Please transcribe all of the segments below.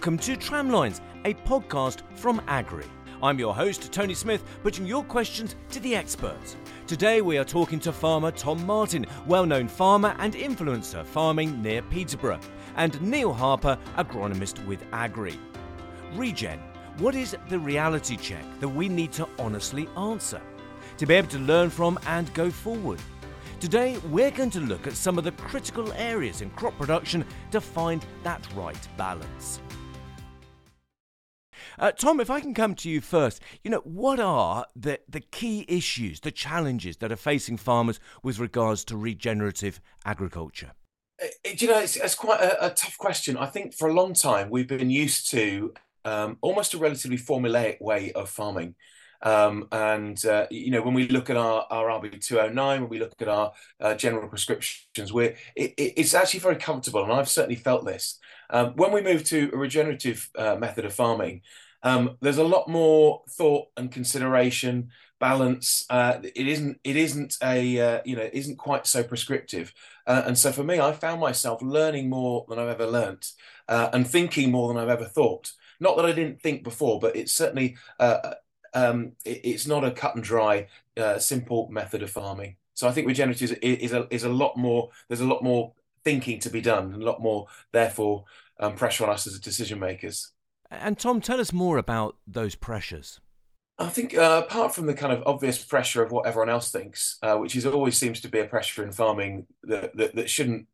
Welcome to Tramlines, a podcast from Agrii. I'm your host, Tony Smith, putting your questions to the experts. Today we are talking to farmer Tom Martin, well-known farmer and influencer farming near Peterborough, and Neil Harper, agronomist with Agrii. Regen, what is the reality check that we need to honestly answer, to be able to learn from and go forward? Today, we're going to look at some of the critical areas in crop production to find that right balance. Tom, if I can come to you first, what are the key issues, the challenges that are facing farmers with regards to regenerative agriculture? It's quite a tough question. I think for a long time, we've been used to almost a relatively formulaic way of farming. When we look at our RB209, when we look at our general prescriptions, it's actually very comfortable, and I've certainly felt this. When we move to a regenerative method of farming, there's a lot more thought and consideration, balance. It isn't quite so prescriptive. And so for me, I found myself learning more than I've ever learnt, and thinking more than I've ever thought. Not that I didn't think before, but it's certainly it's not a cut and dry, simple method of farming. So I think regenerative is a lot more. There's a lot more thinking to be done, and a lot more, therefore, pressure on us as decision makers. And Tom, tell us more about those pressures. I think apart from the kind of obvious pressure of what everyone else thinks, which is always seems to be a pressure in farming that shouldn't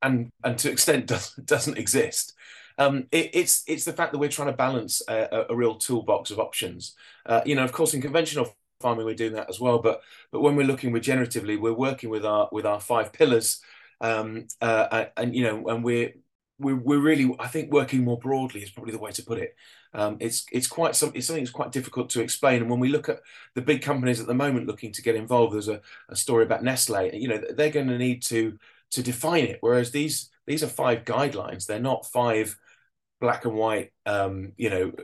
and to extent doesn't exist. It's the fact that we're trying to balance a real toolbox of options. Of course, in conventional farming, we're doing that as well. But when we're looking regeneratively, we're working with our five pillars, and we're really, I think, working more broadly is probably the way to put it. It's something that's quite difficult to explain. And when we look at the big companies at the moment looking to get involved, there's a story about Nestle. They're going to need to define it, whereas these are five guidelines. They're not five black and white,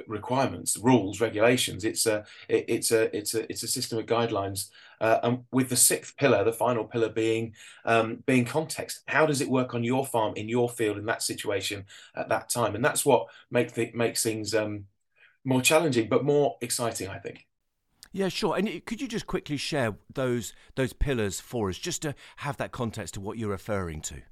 requirements, rules, regulations. It's a system of guidelines. And with the sixth pillar, the final pillar being context. How does it work on your farm, in your field, in that situation at that time? And that's what makes things more challenging, but more exciting, I think. Yeah, sure. And could you just quickly share those pillars for us, just to have that context to what you're referring to?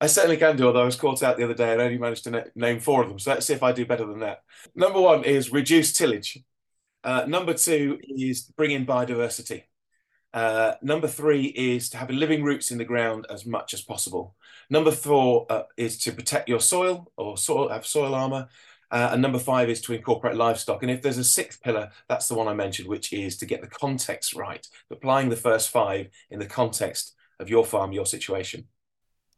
I certainly can do, although I was caught out the other day and only managed to name four of them. So let's see if I do better than that. Number one is reduce tillage. Number two is bring in biodiversity. Number three is to have living roots in the ground as much as possible. Number four is to protect your soil, or have soil armour. And number five is to incorporate livestock. And if there's a sixth pillar, that's the one I mentioned, which is to get the context right, applying the first five in the context of your farm, your situation.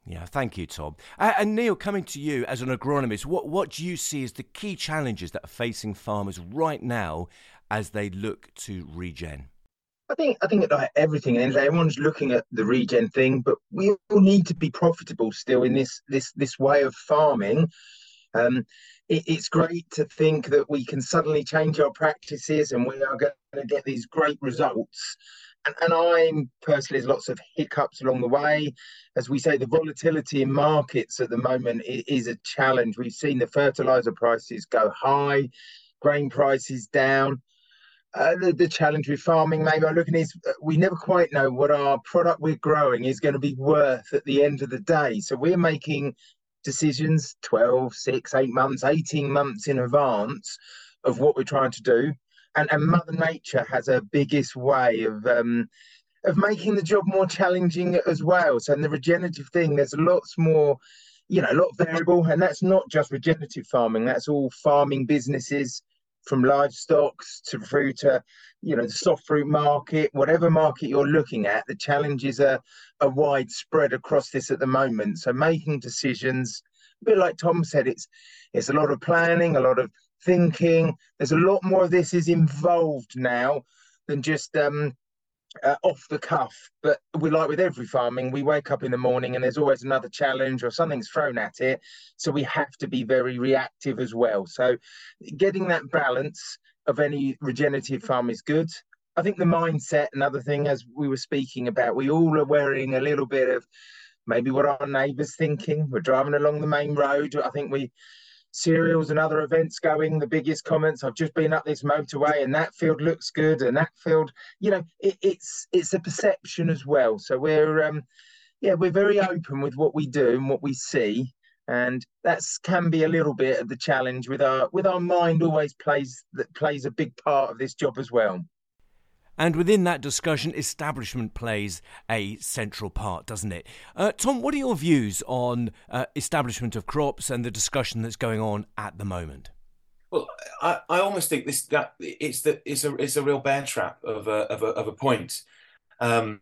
Yeah, thank you, Tom. And Neil, coming to you as an agronomist, what do you see as the key challenges that are facing farmers right now as they look to regen? I think like everything, everyone's looking at the regen thing, but we all need to be profitable still in this way of farming. It's great to think that we can suddenly change our practices and we are going to get these great results. And I'm personally, there's lots of hiccups along the way. As we say, the volatility in markets at the moment is a challenge. We've seen the fertiliser prices go high, grain prices down. The challenge with farming, maybe I'm looking, is we never quite know what our product we're growing is going to be worth at the end of the day. So we're making decisions 12, 6, 8 months, 18 months in advance of what we're trying to do. And Mother Nature has her biggest way of making the job more challenging as well. So in the regenerative thing, there's lots more, a lot variable. And that's not just regenerative farming. That's all farming businesses, from livestock to fruit to, the soft fruit market, whatever market you're looking at. The challenges are widespread across this at the moment. So making decisions, a bit like Tom said, it's a lot of planning, a lot of thinking. There's a lot more of this is involved now than just off the cuff. But we, like with every farming, we wake up in the morning and there's always another challenge or something's thrown at it. So we have to be very reactive as well. So getting that balance of any regenerative farm is good. I think the mindset, another thing, as we were speaking about, we all are wearing a little bit of maybe what our neighbours thinking. We're driving along the main road. I think we cereals and other events going, the biggest comments, I've just been up this motorway and that field looks good and that field, you know, it's a perception as well. So we're, yeah, we're very open with what we do and what we see. And that can be a little bit of the challenge with our mind always plays a big part of this job as well. And within that discussion, establishment plays a central part, doesn't it? Tom, what are your views on establishment of crops and the discussion that's going on at the moment? Well, I almost think it's a real bear trap of a point. And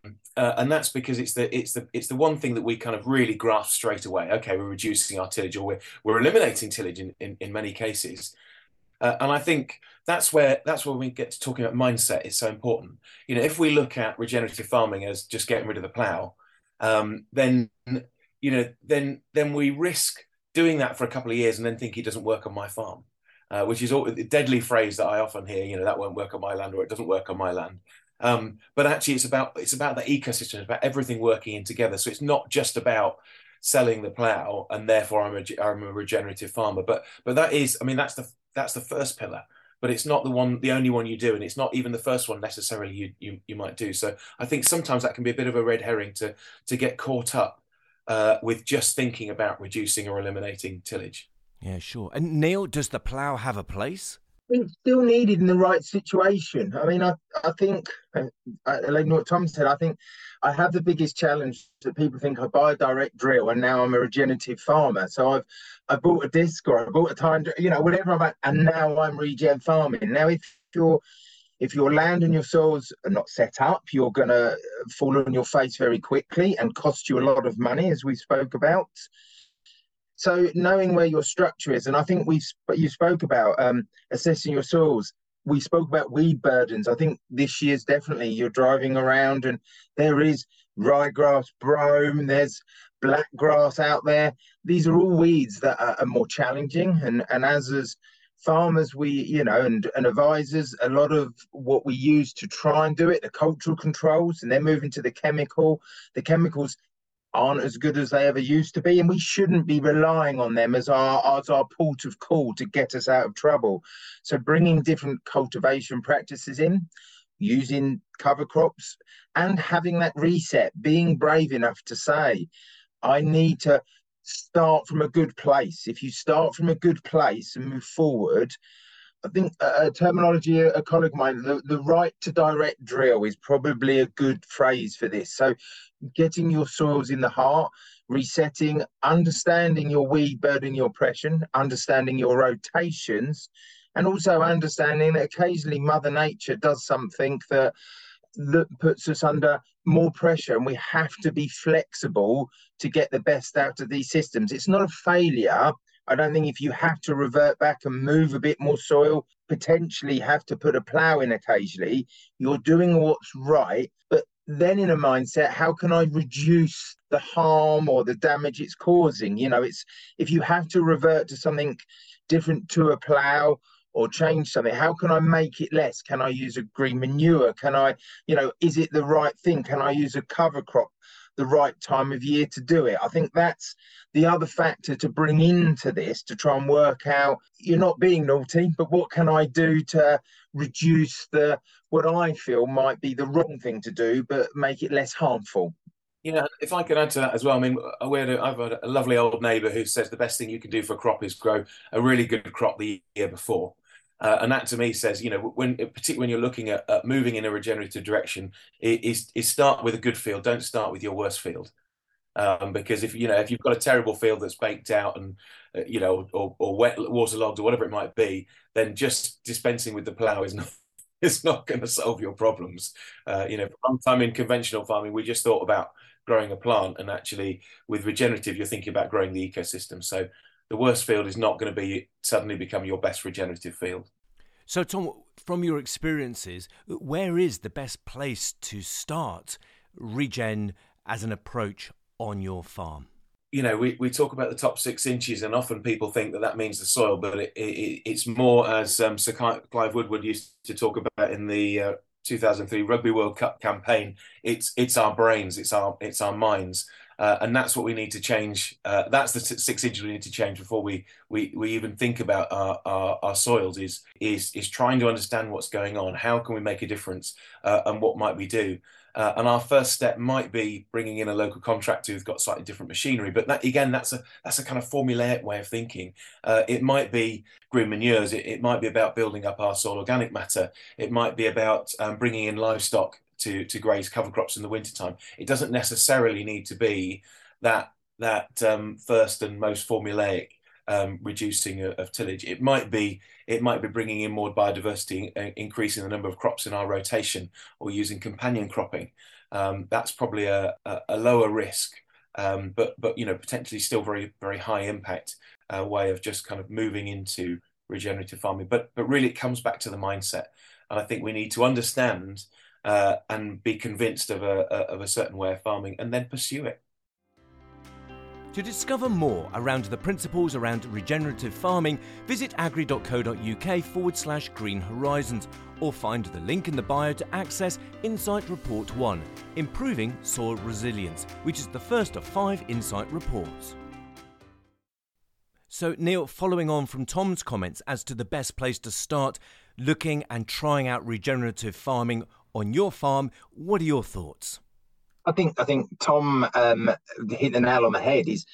that's because it's the one thing that we kind of really grasp straight away. Okay, we're reducing our tillage, or we're eliminating tillage in many cases. And I think that's where we get to talking about mindset is so important. You know, if we look at regenerative farming as just getting rid of the plough, then we risk doing that for a couple of years and then think it doesn't work on my farm, which is the deadly phrase that I often hear. You know, that won't work on my land, or it doesn't work on my land. But actually, it's about the ecosystem, it's about everything working in together. So it's not just about selling the plough and therefore I'm a regenerative farmer. But that is, I mean, that's the first pillar. But it's not the only one you do, and it's not even the first one necessarily you might do. So I think sometimes that can be a bit of a red herring to get caught up with just thinking about reducing or eliminating tillage. Yeah, sure. And Neil, does the plough have a place? It's still needed in the right situation. I mean, I think, like what Tom said, I think I have the biggest challenge that people think I buy a direct drill and now I'm a regenerative farmer. So I bought a disc or I bought a time, you know, whatever I'm at, and now I'm regen farming. Now, if your land and your soils are not set up, you're going to fall on your face very quickly and cost you a lot of money, as we spoke about. So knowing where your structure is, and I think you spoke about assessing your soils. We spoke about weed burdens. I think this year's definitely you're driving around and there is ryegrass, brome, there's black grass out there. These are all weeds that are more challenging. And as farmers, we, you know, and advisors, a lot of what we use to try and do it, the cultural controls, and then moving to the chemical. The chemicals aren't as good as they ever used to be, and we shouldn't be relying on them as our port of call to get us out of trouble. So bringing different cultivation practices in, using cover crops, and having that reset, being brave enough to say, I need to start from a good place. If you start from a good place and move forward, I think a terminology a colleague of mine, the right to direct drill is probably a good phrase for this. So getting your soils in the heart, resetting, understanding your weed burden, your oppression, understanding your rotations, and also understanding that occasionally Mother Nature does something that puts us under more pressure, and we have to be flexible to get the best out of these systems. It's not a failure. I don't think if you have to revert back and move a bit more soil, potentially have to put a plough in occasionally, you're doing what's right. But then in a mindset, how can I reduce the harm or the damage it's causing? You know, it's if you have to revert to something different to a plough or change something, how can I make it less? Can I use a green manure? Can I, you know, is it the right thing? Can I use a cover crop the right time of year to do it? I think that's the other factor to bring into this, to try and work out, you're not being naughty, but what can I do to reduce what I feel might be the wrong thing to do, but make it less harmful? Yeah, if I could add to that as well, I mean, I've had a lovely old neighbour who says the best thing you can do for a crop is grow a really good crop the year before. And that to me says, you know, particularly when you're looking at moving in a regenerative direction, is start with a good field. Don't start with your worst field, because if you've got a terrible field that's baked out and or wet, waterlogged, or whatever it might be, then just dispensing with the plough is not going to solve your problems. For a long time in conventional farming, we just thought about growing a plant, and actually with regenerative, you're thinking about growing the ecosystem. So the worst field is not going to suddenly become your best regenerative field. So, Tom, from your experiences, where is the best place to start regen as an approach on your farm? You know, we talk about the top 6 inches, and often people think that means the soil, but it's more, as Sir Clive Woodward used to talk about in the 2003 Rugby World Cup campaign. It's our brains, it's our minds. And that's what we need to change. That's the 6 inches we need to change before we even think about our soils, is trying to understand what's going on. How can we make a difference, and what might we do? And our first step might be bringing in a local contractor who's got slightly different machinery. But that, again, that's a kind of formulaic way of thinking. It might be green manures. It might be about building up our soil organic matter. It might be about bringing in livestock to graze cover crops in the wintertime. It doesn't necessarily need to be that first and most formulaic reducing of tillage. It might be bringing in more biodiversity, increasing the number of crops in our rotation, or using companion cropping. That's probably a lower risk, but you know, potentially still very, very high impact way of just kind of moving into regenerative farming. But really, it comes back to the mindset, and I think we need to understand and be convinced of a certain way of farming, and then pursue it. To discover more around the principles around regenerative farming, visit agrii.co.uk/Green Horizons, or find the link in the bio to access Insight Report 1, Improving Soil Resilience, which is the first of 5 Insight Reports. So, Neil, following on from Tom's comments as to the best place to start looking and trying out regenerative farming on your farm, what are your thoughts? I think Tom hit the nail on the head. Is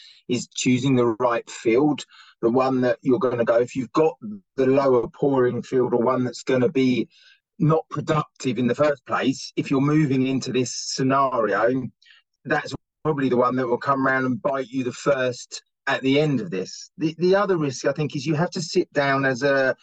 choosing the right field, the one that you're going to go. If you've got the lower pouring field, or one that's going to be not productive in the first place, if you're moving into this scenario, that's probably the one that will come round and bite you the first at the end of this. The other risk, I think, is you have to sit down as a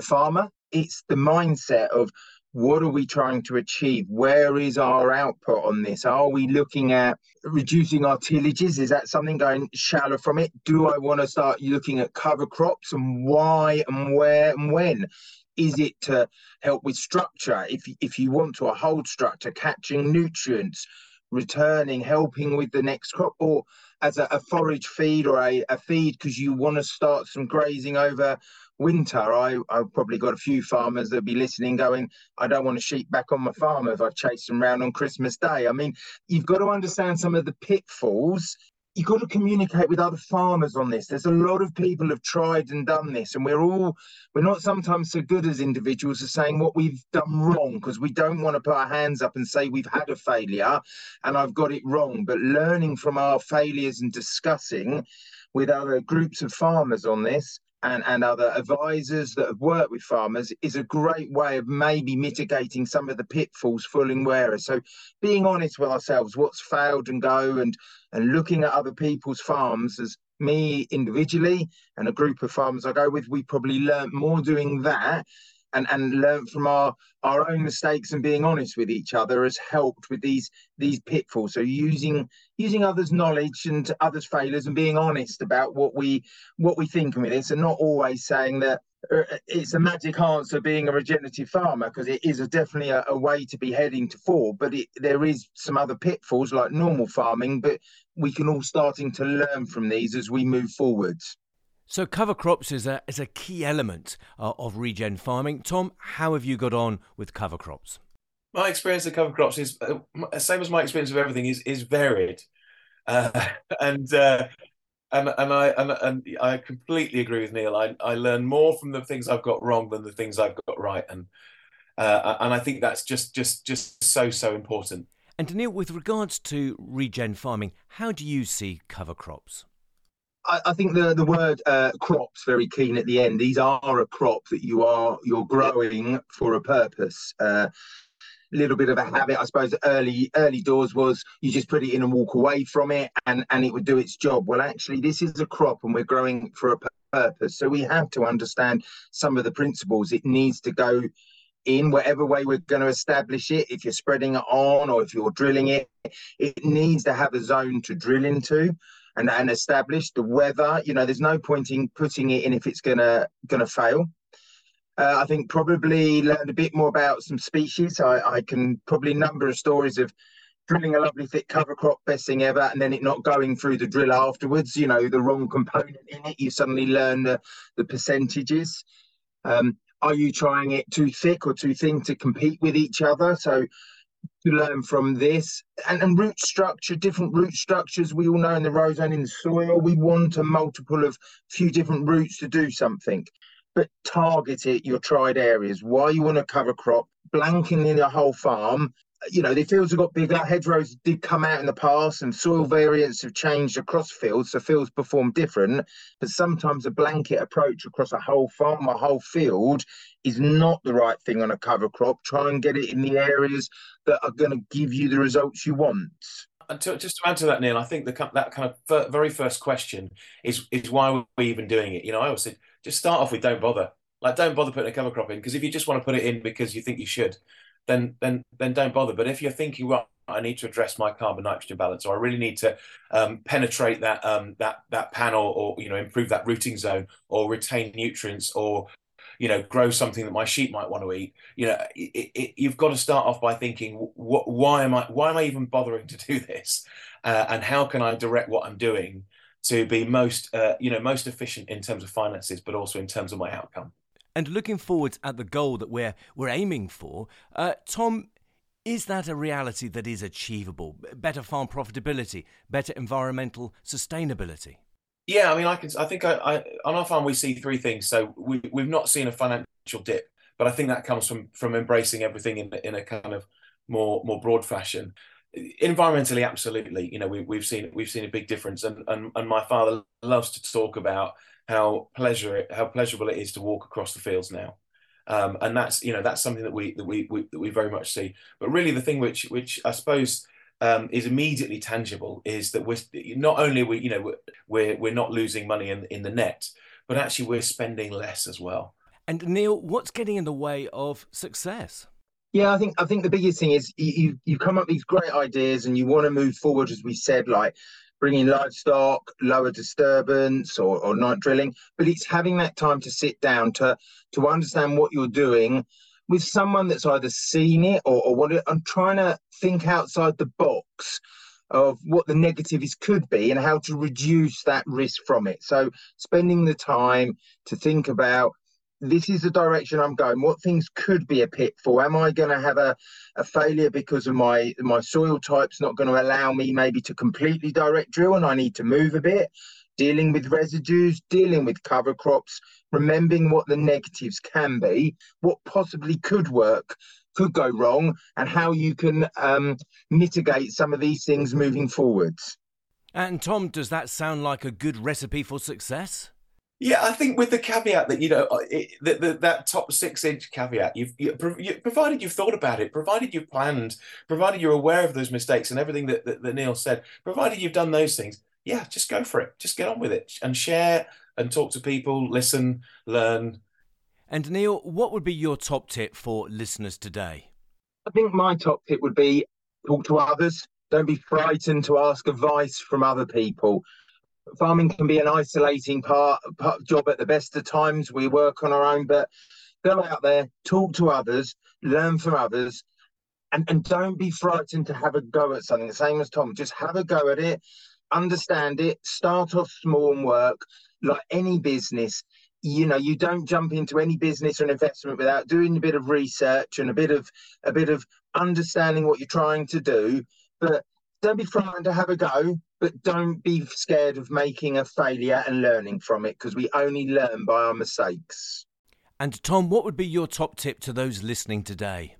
farmer. It's the mindset of, what are we trying to achieve? Where is our output on this? Are we looking at reducing our tillages? Is that something going shallow from it? Do I want to start looking at cover crops, and why and where and when? Is it to help with structure? If you want to, a hold structure, catching nutrients, returning, helping with the next crop, or as a forage feed, or a feed because you want to start some grazing over winter. I've probably got a few farmers that'll be listening going, I don't want a sheep back on my farm if I've chased them round on Christmas Day. I mean, you've got to understand some of the pitfalls. You've got to communicate with other farmers on this. There's a lot of people have tried and done this, and we're not sometimes so good as individuals as saying what we've done wrong, because we don't want to put our hands up and say we've had a failure and I've got it wrong. But learning from our failures and discussing with other groups of farmers on this, and other advisors that have worked with farmers, is a great way of maybe mitigating some of the pitfalls falling where. So being honest with ourselves, what's failed and go, and looking at other people's farms. As me individually and a group of farmers I go with, we probably learnt more doing that and learn from our own mistakes, and being honest with each other has helped with these pitfalls. So using others' knowledge and others' failures, and being honest about what we think with this, and not always saying that it's a magic answer being a regenerative farmer, because it is definitely a way to be heading to for, but there is some other pitfalls like normal farming, but we can all starting to learn from these as we move forwards. So cover crops is a key element of regen farming. Tom, how have you got on with cover crops? My experience of cover crops is same as my experience of everything, is varied, and I completely agree with Neil. I learn more from the things I've got wrong than the things I've got right, and I think that's just so important. And Neil, with regards to regen farming, how do you see cover crops? I think the word crop's very keen at the end. These are a crop that you're growing for a purpose. Little bit of a habit, I suppose, early doors was you just put it in and walk away from it and it would do its job. Well, actually, this is a crop and we're growing for a purpose. So we have to understand some of the principles. It needs to go in whatever way we're going to establish it. If you're spreading it on, or if you're drilling it, it needs to have a zone to drill into. And establish the weather. You know, there's no point in putting it in if it's gonna fail. I think probably learned a bit more about some species. I can probably number of stories of drilling a lovely thick cover crop, best thing ever, and then it not going through the drill afterwards. You know, the wrong component in it. You suddenly learn the percentages. Are you trying it too thick or too thin to compete with each other? So to learn from this. And root structure, different root structures, we all know in the rows and in the soil, we want a multiple of few different roots to do something. But target it, your tried areas, why you want to cover crop, blanking in the whole farm. You know, the fields have got bigger, hedgerows did come out in the past, and soil variants have changed across fields, so fields perform different. But sometimes a blanket approach across a whole farm, a whole field, is not the right thing on a cover crop. Try and get it in the areas that are going to give you the results you want. And just to add to that, Neil, I think that kind of very first question is why are we even doing it? You know, I always say, just start off with don't bother. Like, don't bother putting a cover crop in, because if you just want to put it in because you think you should, then don't bother. But if you're thinking, well, I need to address my carbon nitrogen balance, or I really need to penetrate that panel, or, you know, improve that rooting zone, or retain nutrients, or, you know, grow something that my sheep might want to eat, you know, you've got to start off by thinking, why am I even bothering to do this, and how can I direct what I'm doing to be most efficient in terms of finances, but also in terms of my outcome. And looking forward at the goal that we're aiming for, Tom, is that a reality that is achievable? Better farm profitability, better environmental sustainability? Yeah, I mean, I think on our farm we see three things. So we've not seen a financial dip, but I think that comes from embracing everything in a kind of more broad fashion. Environmentally, absolutely. You know, we've seen a big difference, and my father loves to talk about how pleasurable it is to walk across the fields now, and that's something that we very much see. But really, the thing which I suppose is immediately tangible is that we're not losing money in the net, but actually we're spending less as well. And Neil, what's getting in the way of success? Yeah, I think the biggest thing is you come up with these great ideas and you want to move forward, as we said, like bringing livestock, lower disturbance or night drilling, but it's having that time to sit down to understand what you're doing with someone that's either seen it or what it, and trying to think outside the box of what the negative could be and how to reduce that risk from it. So spending the time to think about, this is the direction I'm going. What things could be a pitfall? Am I going to have a failure because of my soil type's not going to allow me maybe to completely direct drill and I need to move a bit? Dealing with residues, dealing with cover crops, remembering what the negatives can be, what possibly could work, could go wrong, and how you can mitigate some of these things moving forwards. And Tom, does that sound like a good recipe for success? Yeah, I think with the caveat that, you know, that top 6-inch caveat, provided you've thought about it, provided you've planned, provided you're aware of those mistakes and everything that Neil said, provided you've done those things, yeah, just go for it. Just get on with it and share and talk to people, listen, learn. And Neil, what would be your top tip for listeners today? I think my top tip would be talk to others. Don't be frightened to ask advice from other people. Farming can be an isolating part job at the best of times. We work on our own, but go out there, talk to others, learn from others, and don't be frightened to have a go at something. The same as Tom, just have a go at it, understand it, start off small and work like any business. You know, you don't jump into any business or an investment without doing a bit of research and a bit of understanding what you're trying to do. But don't be frightened to have a go, but don't be scared of making a failure and learning from it, because we only learn by our mistakes. And Tom, what would be your top tip to those listening today?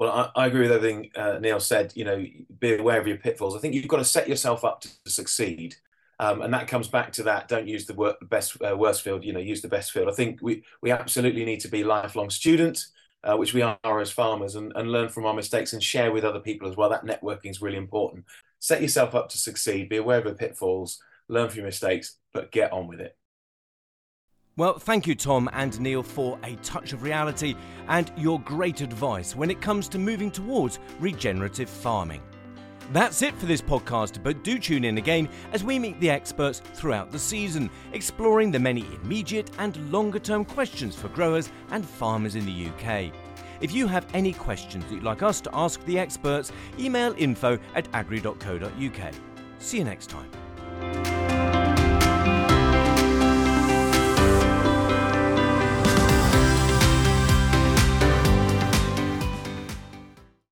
Well, I agree with everything Neil said. You know, be aware of your pitfalls. I think you've got to set yourself up to succeed. And that comes back to that. Don't use the worst field, you know, use the best field. I think we absolutely need to be lifelong students, which we are as farmers, and learn from our mistakes and share with other people as well. That networking is really important. Set yourself up to succeed, be aware of the pitfalls, learn from your mistakes, but get on with it. Well, thank you, Tom and Neil, for a touch of reality and your great advice when it comes to moving towards regenerative farming. That's it for this podcast, but do tune in again as we meet the experts throughout the season, exploring the many immediate and longer-term questions for growers and farmers in the UK. If you have any questions that you'd like us to ask the experts, email info@agrii.co.uk. See you next time.